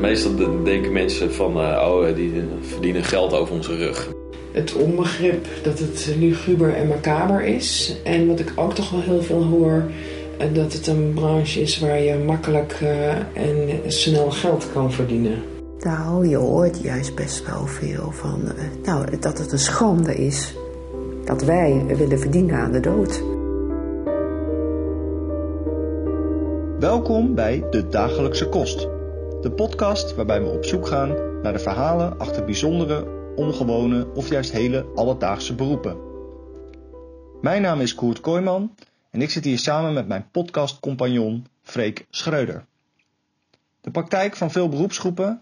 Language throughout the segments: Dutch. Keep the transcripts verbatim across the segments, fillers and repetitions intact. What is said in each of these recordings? Meestal denken mensen van, uh, oh, die verdienen geld over onze rug. Het onbegrip dat het luguber en macaber is. En wat ik ook toch wel heel veel hoor, dat het een branche is waar je makkelijk uh, en snel geld kan verdienen. Taal, je hoort juist best wel veel van, uh, nou, dat het een schande is dat wij willen verdienen aan de dood. Welkom bij De Dagelijkse Kost. De podcast waarbij we op zoek gaan naar de verhalen achter bijzondere, ongewone of juist hele alledaagse beroepen. Mijn naam is Koert Kooijman en ik zit hier samen met mijn podcastcompagnon Freek Schreuder. De praktijk van veel beroepsgroepen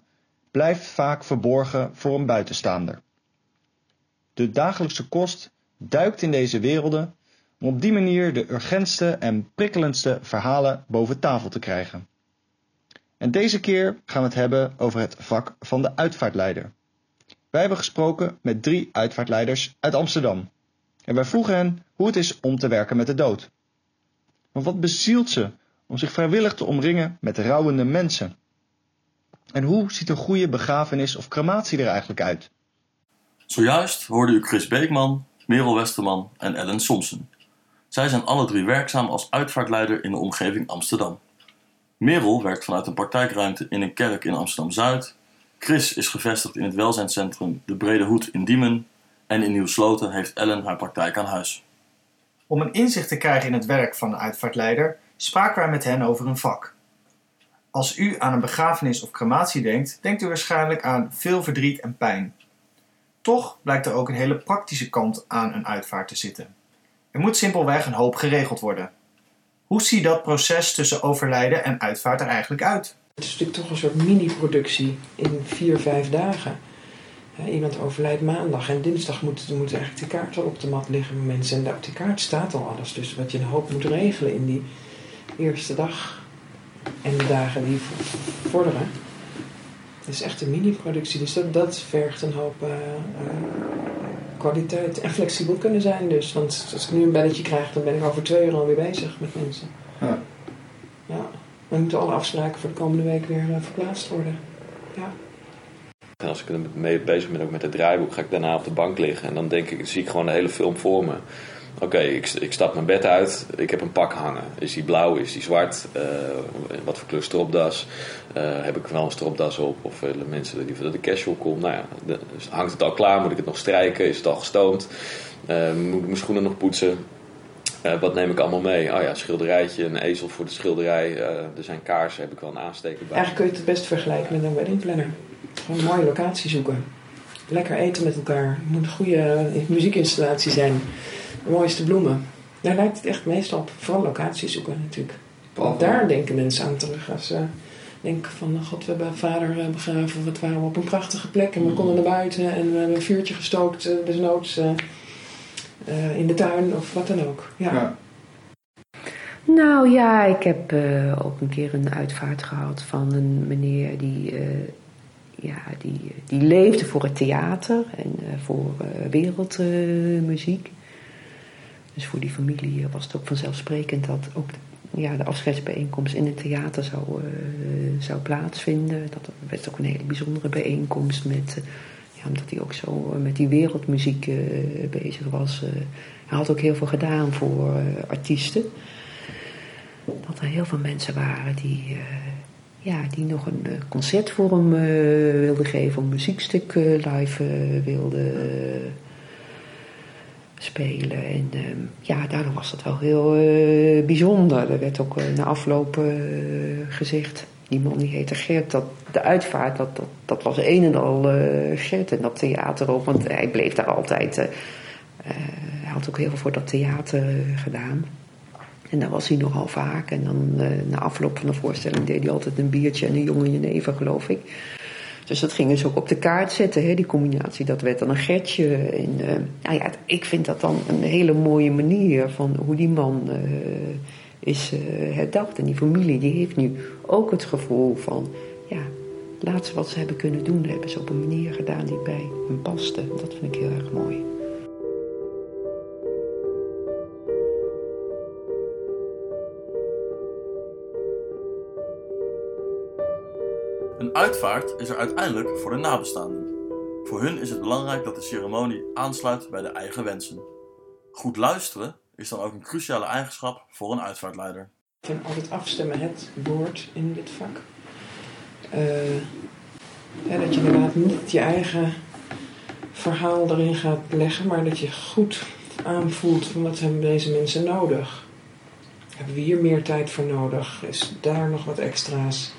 blijft vaak verborgen voor een buitenstaander. De Dagelijkse Kost duikt in deze werelden om op die manier de urgentste en prikkelendste verhalen boven tafel te krijgen. En deze keer gaan we het hebben over het vak van de uitvaartleider. Wij hebben gesproken met drie uitvaartleiders uit Amsterdam. En wij vroegen hen hoe het is om te werken met de dood. Want wat bezielt ze om zich vrijwillig te omringen met rouwende mensen? En hoe ziet een goede begrafenis of crematie er eigenlijk uit? Zojuist hoorde u Chris Beekman, Merel Westerman en Ellen Somsen. Zij zijn alle drie werkzaam als uitvaartleider in de omgeving Amsterdam. Merel werkt vanuit een praktijkruimte in een kerk in Amsterdam-Zuid. Chris is gevestigd in het welzijnscentrum De Brede Hoed in Diemen. En in Nieuw Sloten heeft Ellen haar praktijk aan huis. Om een inzicht te krijgen in het werk van de uitvaartleider spraken wij met hen over hun vak. Als u aan een begrafenis of crematie denkt, denkt u waarschijnlijk aan veel verdriet en pijn. Toch blijkt er ook een hele praktische kant aan een uitvaart te zitten. Er moet simpelweg een hoop geregeld worden. Hoe ziet dat proces tussen overlijden en uitvaart er eigenlijk uit? Het is natuurlijk toch een soort mini-productie in vier, vijf dagen. Iemand overlijdt maandag en dinsdag moeten moet eigenlijk de kaarten op de mat liggen bij mensen. En daar op die kaart staat al alles. Dus wat je een hoop moet regelen in die eerste dag en de dagen die vorderen. Het is echt een mini-productie, dus dat, dat vergt een hoop uh, uh, kwaliteit. En flexibel kunnen zijn dus. Want als ik nu een belletje krijg, dan ben ik over twee uur alweer bezig met mensen. Ja. Ja. Dan moeten alle afspraken voor de komende week weer uh, verplaatst worden. Ja. En als ik er mee bezig ben, ook met het draaiboek, ga ik daarna op de bank liggen. En dan denk ik, zie ik gewoon de hele film voor me. Oké, okay, ik, ik stap mijn bed uit. Ik heb een pak hangen. Is die blauw? Is die zwart? Uh, wat voor kleur stropdas? Uh, heb ik wel een stropdas op? Of uh, mensen die dat de casual komt? Nou ja, de, hangt het al klaar? Moet ik het nog strijken? Is het al gestoomd? Uh, moet ik mijn schoenen nog poetsen? Uh, wat neem ik allemaal mee? Oh ja, schilderijtje, een ezel voor de schilderij. Uh, er zijn kaarsen, heb ik wel een aansteker bij. Eigenlijk kun je het het best vergelijken met een wedding planner. Gewoon een mooie locatie zoeken. Lekker eten met elkaar. Het moet een goede muziekinstallatie zijn. De mooiste bloemen. Daar lijkt het echt meestal op. Vooral locatie zoeken natuurlijk. Want daar denken mensen aan terug. Als ze denken van, god, we hebben vader begraven. Wat waren we op een prachtige plek. En we konden naar buiten. En we hebben een vuurtje gestookt. Desnoods uh, uh, in de tuin of wat dan ook. Ja. Ja. Nou ja, ik heb uh, ook een keer een uitvaart gehad van een meneer die... Uh, Ja, die, die leefde voor het theater en uh, voor uh, wereldmuziek. Uh, dus voor die familie was het ook vanzelfsprekend dat ook ja, de afscheidsbijeenkomst in het theater zou, uh, zou plaatsvinden. Dat werd ook een hele bijzondere bijeenkomst, met, uh, ja, omdat hij ook zo met die wereldmuziek uh, bezig was. Uh, hij had ook heel veel gedaan voor uh, artiesten. Dat er heel veel mensen waren die... Uh, Ja, die nog een concert voor hem uh, wilde geven, een muziekstuk uh, live uh, wilde uh, spelen. En uh, ja, daardoor was dat wel heel uh, bijzonder. Er werd ook uh, na afloop uh, gezegd, die man die heette Gert, dat de uitvaart, dat, dat, dat was een en al uh, Gert en dat theater ook. Want hij bleef daar altijd, uh, uh, hij had ook heel veel voor dat theater uh, gedaan. En daar was hij nogal vaak. En dan uh, na afloop van de voorstelling deed hij altijd een biertje en een jonge jenever, geloof ik. Dus dat ging dus ook op de kaart zetten, hè, die combinatie. Dat werd dan een gertje. En, uh, nou ja, ik vind dat dan een hele mooie manier van hoe die man uh, is uh, herdacht. En die familie die heeft nu ook het gevoel van... ja, laatste wat ze hebben kunnen doen, hebben ze op een manier gedaan die bij hem paste. Dat vind ik heel erg mooi. Een uitvaart is er uiteindelijk voor de nabestaanden. Voor hun is het belangrijk dat de ceremonie aansluit bij de eigen wensen. Goed luisteren is dan ook een cruciale eigenschap voor een uitvaartleider. Ik kan altijd afstemmen, het woord in dit vak. Uh, ja, dat je inderdaad niet je eigen verhaal erin gaat leggen, maar dat je goed aanvoelt van wat hebben deze mensen nodig. Hebben we hier meer tijd voor nodig? Is daar nog wat extra's?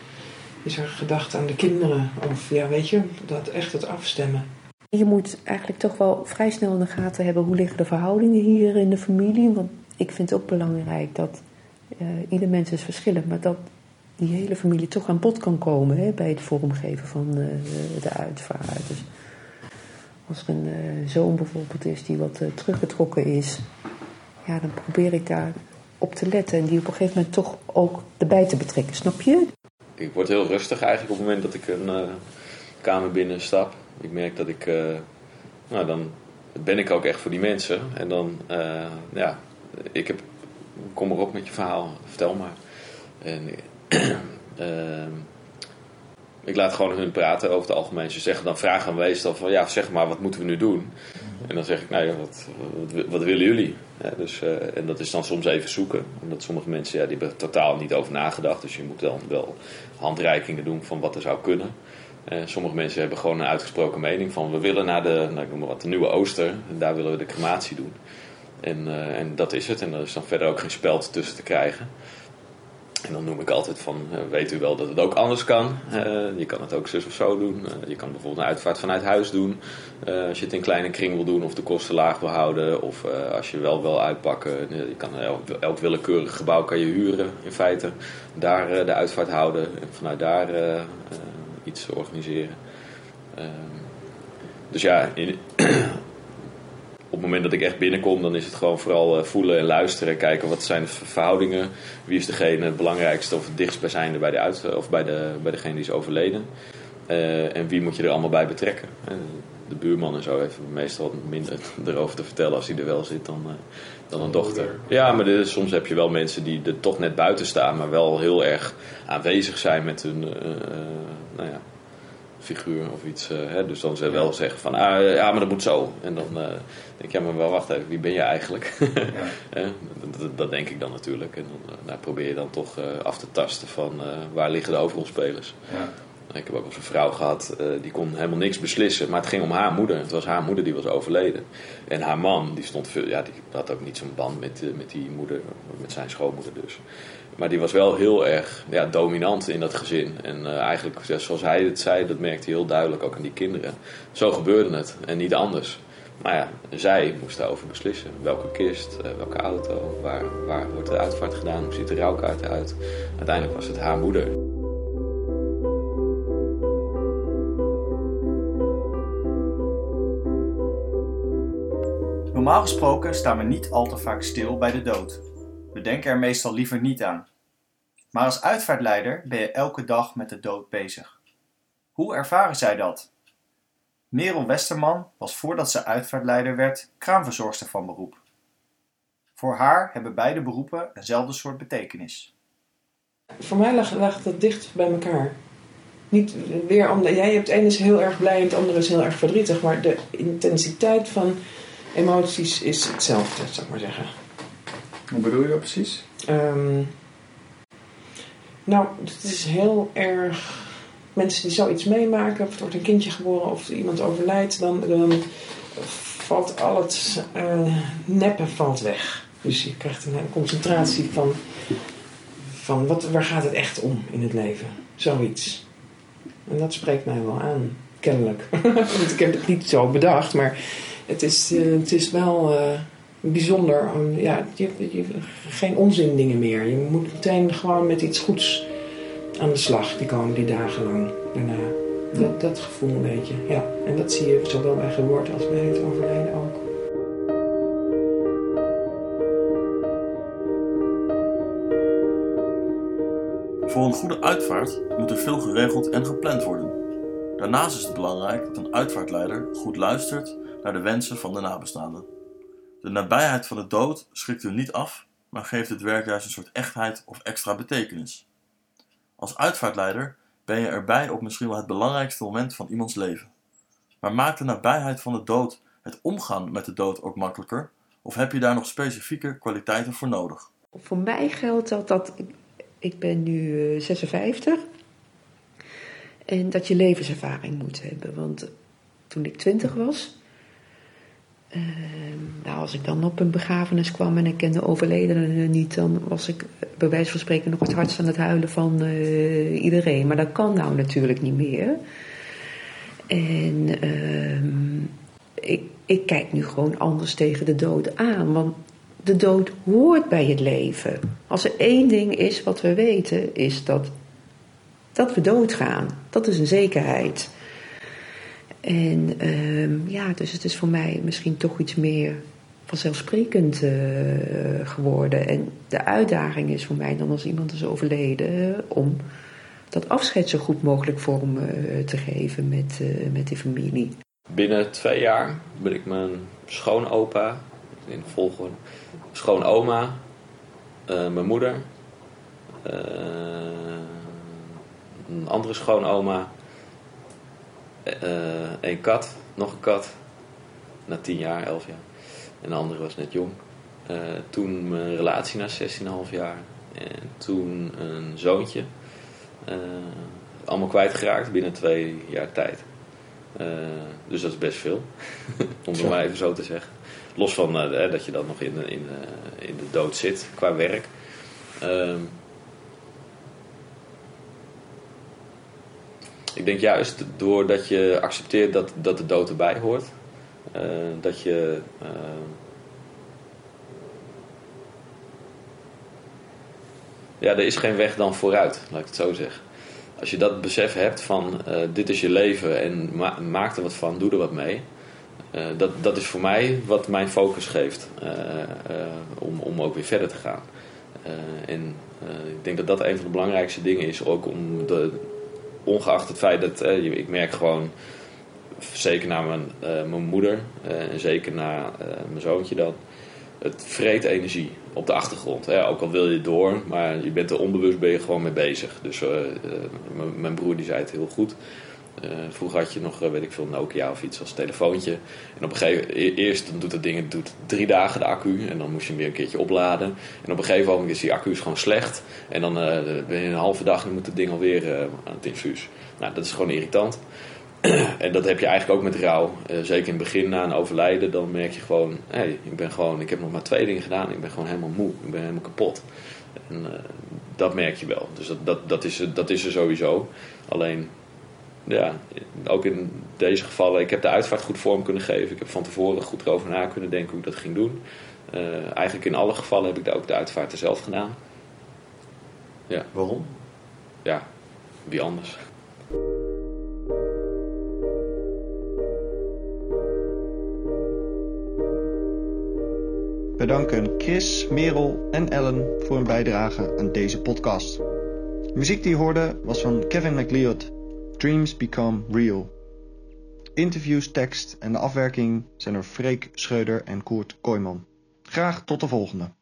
Is er gedacht aan de kinderen? Of ja, weet je, dat echt het afstemmen. Je moet eigenlijk toch wel vrij snel in de gaten hebben hoe liggen de verhoudingen hier in de familie. Want ik vind het ook belangrijk dat uh, ieder mens is verschillend, maar dat die hele familie toch aan bod kan komen, hè, bij het vormgeven van uh, de uitvaart. Dus als er een uh, zoon bijvoorbeeld is die wat uh, teruggetrokken is, ja, dan probeer ik daar op te letten en die op een gegeven moment toch ook erbij te betrekken, snap je? Ik word heel rustig eigenlijk op het moment dat ik een uh, kamer binnen stap. Ik merk dat ik, uh, nou dan ben ik ook echt voor die mensen. En dan, uh, ja, ik heb, kom erop met je verhaal, vertel maar. En uh, ik laat gewoon hun praten over het algemeen. Ze zeggen dan vragen meestal van, ja zeg maar, wat moeten we nu doen? En dan zeg ik, nou ja, wat, wat, wat willen jullie? Ja, dus, uh, en dat is dan soms even zoeken. Omdat sommige mensen, ja, die hebben er totaal niet over nagedacht. Dus je moet dan wel handreikingen doen van wat er zou kunnen. Uh, sommige mensen hebben gewoon een uitgesproken mening van, we willen naar de, nou, ik noem maar wat, de Nieuwe Ooster. En daar willen we de crematie doen. En, uh, en dat is het. En er is dan verder ook geen speld tussen te krijgen. En dan noem ik altijd van, uh, weet u wel dat het ook anders kan. Uh, je kan het ook zus of zo doen. Uh, je kan bijvoorbeeld een uitvaart vanuit huis doen. Uh, als je het in kleine kring wil doen of de kosten laag wil houden. Of uh, als je wel wil uitpakken. Uh, je kan elk, elk willekeurig gebouw kan je huren in feite. Daar uh, de uitvaart houden en vanuit daar uh, uh, iets organiseren. Uh, dus ja, in, op het moment dat ik echt binnenkom, dan is het gewoon vooral voelen en luisteren. Kijken wat zijn de verhoudingen. Wie is degene het belangrijkste of het dichtstbijzijnde bij, de uit, of bij, de, bij degene die is overleden. Uh, en wie moet je er allemaal bij betrekken. Uh, de buurman en zo heeft meestal minder erover te vertellen als hij er wel zit dan, uh, dan een dochter. Ja, maar de, soms heb je wel mensen die er toch net buiten staan. Maar wel heel erg aanwezig zijn met hun uh, uh, nou ja, figuur of iets. Uh, hè. Dus dan ze wel zeggen van, ah, ja, maar dat moet zo. En dan... Uh, Ik denk, ja, maar wacht even, wie ben je eigenlijk? Ja. dat, dat, dat denk ik dan natuurlijk. En dan daar probeer je dan toch uh, af te tasten van uh, waar liggen de overrolspelers. Ja. Ik heb ook eens een vrouw gehad, uh, die kon helemaal niks beslissen. Maar het ging om haar moeder. Het was haar moeder die was overleden. En haar man, die, stond veel, ja, die had ook niet zo'n band met, uh, met die moeder, met zijn schoonmoeder dus. Maar die was wel heel erg ja, dominant in dat gezin. En uh, eigenlijk, zoals hij het zei, dat merkte hij heel duidelijk ook aan die kinderen. Zo gebeurde het en niet anders. Maar ja, zij moest daarover beslissen. Welke kist, welke auto, waar, waar wordt de uitvaart gedaan, hoe ziet de rouwkaart eruit. Uiteindelijk was het haar moeder. Normaal gesproken staan we niet al te vaak stil bij de dood. We denken er meestal liever niet aan. Maar als uitvaartleider ben je elke dag met de dood bezig. Hoe ervaren zij dat? Merel Westerman was voordat ze uitvaartleider werd kraamverzorgster van beroep. Voor haar hebben beide beroepen eenzelfde soort betekenis. Voor mij lag, lag dat dicht bij elkaar. Niet weer omdat jij ja, hebt het ene is heel erg blij en het andere is heel erg verdrietig, maar de intensiteit van emoties is hetzelfde, zou ik maar zeggen. Wat bedoel je dat precies? Um, nou, het is heel erg. Mensen die zoiets meemaken, of er wordt een kindje geboren of iemand overlijdt, dan, dan valt al het uh, neppen valt weg. Dus je krijgt een concentratie van, van wat, waar gaat het echt om in het leven? Zoiets. En dat spreekt mij wel aan, kennelijk. Want ik heb het niet zo bedacht, maar het is, uh, het is wel uh, bijzonder. Um, ja, je, je, geen onzin dingen meer. Je moet meteen gewoon met iets goeds aan de slag, die komen die dagen lang daarna. Ja. Dat, dat gevoel een beetje, ja. En dat zie je zowel bij geboorte als bij het overlijden ook. Voor een goede uitvaart moet er veel geregeld en gepland worden. Daarnaast is het belangrijk dat een uitvaartleider goed luistert naar de wensen van de nabestaanden. De nabijheid van de dood schrikt hem niet af, maar geeft het werk juist een soort echtheid of extra betekenis. Als uitvaartleider ben je erbij op misschien wel het belangrijkste moment van iemands leven. Maar maakt de nabijheid van de dood het omgaan met de dood ook makkelijker? Of heb je daar nog specifieke kwaliteiten voor nodig? Voor mij geldt dat, dat ik, ik ben nu zesenvijftig en dat je levenservaring moet hebben. Want toen ik twintig was, uh, nou, als ik dan op een begrafenis kwam en ik kende overledenen niet, dan was ik bij wijze van spreken nog het hardst aan het huilen van uh, iedereen. Maar dat kan nou natuurlijk niet meer. En uh, ik, ik kijk nu gewoon anders tegen de dood aan, want de dood hoort bij het leven. Als er één ding is wat we weten, is dat, dat we doodgaan. Dat is een zekerheid. En uh, ja, dus het is voor mij misschien toch iets meer vanzelfsprekend uh, geworden. En de uitdaging is voor mij dan, als iemand is overleden, uh, om dat afscheid zo goed mogelijk vorm uh, te geven met, uh, met de familie. Binnen twee jaar ben ik mijn schoonopa, in de volgorde, schoonoma, uh, mijn moeder, uh, een andere schoonoma, Uh, een kat, nog een kat. Na tien jaar, elf jaar. En de andere was net jong. Uh, toen mijn relatie na zestien komma vijf jaar. En toen een zoontje. Uh, allemaal kwijtgeraakt binnen twee jaar tijd. Uh, dus dat is best veel. Om het maar even zo te zeggen. Los van uh, dat je dan nog in de, in de, in de dood zit qua werk. Uh, Ik denk juist doordat je accepteert dat, dat de dood erbij hoort. Uh, dat je... Uh, ja, er is geen weg dan vooruit, laat ik het zo zeggen. Als je dat besef hebt van uh, dit is je leven en ma- maak er wat van, doe er wat mee. Uh, dat, dat is voor mij wat mijn focus geeft uh, uh, om, om ook weer verder te gaan. Uh, en uh, ik denk dat dat een van de belangrijkste dingen is, ook om de... Ongeacht het feit dat eh, ik merk gewoon, zeker na mijn, uh, mijn moeder uh, en zeker na uh, mijn zoontje dan, het vreet energie op de achtergrond. Hè. Ook al wil je door, maar je bent er onbewust ben je gewoon mee bezig. Dus uh, uh, m- mijn broer die zei het heel goed. Uh, vroeger had je nog, uh, weet ik veel, Nokia of iets als telefoontje. En op een gegeven moment, eerst doet dat ding, het doet drie dagen de accu. En dan moest je hem weer een keertje opladen. En op een gegeven moment is die accu gewoon slecht. En dan uh, ben je een halve dag, dan moet het ding alweer uh, aan het infuus. Nou, dat is gewoon irritant. En dat heb je eigenlijk ook met rouw. Uh, zeker in het begin, na een overlijden, dan merk je gewoon, hé, hey, ik ben gewoon, ik heb nog maar twee dingen gedaan. Ik ben gewoon helemaal moe. Ik ben helemaal kapot. En uh, dat merk je wel. Dus dat, dat, dat, is, dat is er sowieso. Alleen... Ja, ook in deze gevallen, ik heb de uitvaart goed vorm kunnen geven. Ik heb van tevoren goed erover na kunnen denken hoe ik dat ging doen. Uh, eigenlijk in alle gevallen heb ik daar ook de uitvaart er zelf gedaan. Ja. Waarom? Ja, wie anders? Bedanken Chris, Merel en Ellen voor hun bijdrage aan deze podcast. De muziek die je hoorde was van Kevin MacLeod. Dreams Become Real. Interviews, tekst en de afwerking zijn door Freek Schreuder en Koert Kooijman. Graag tot de volgende.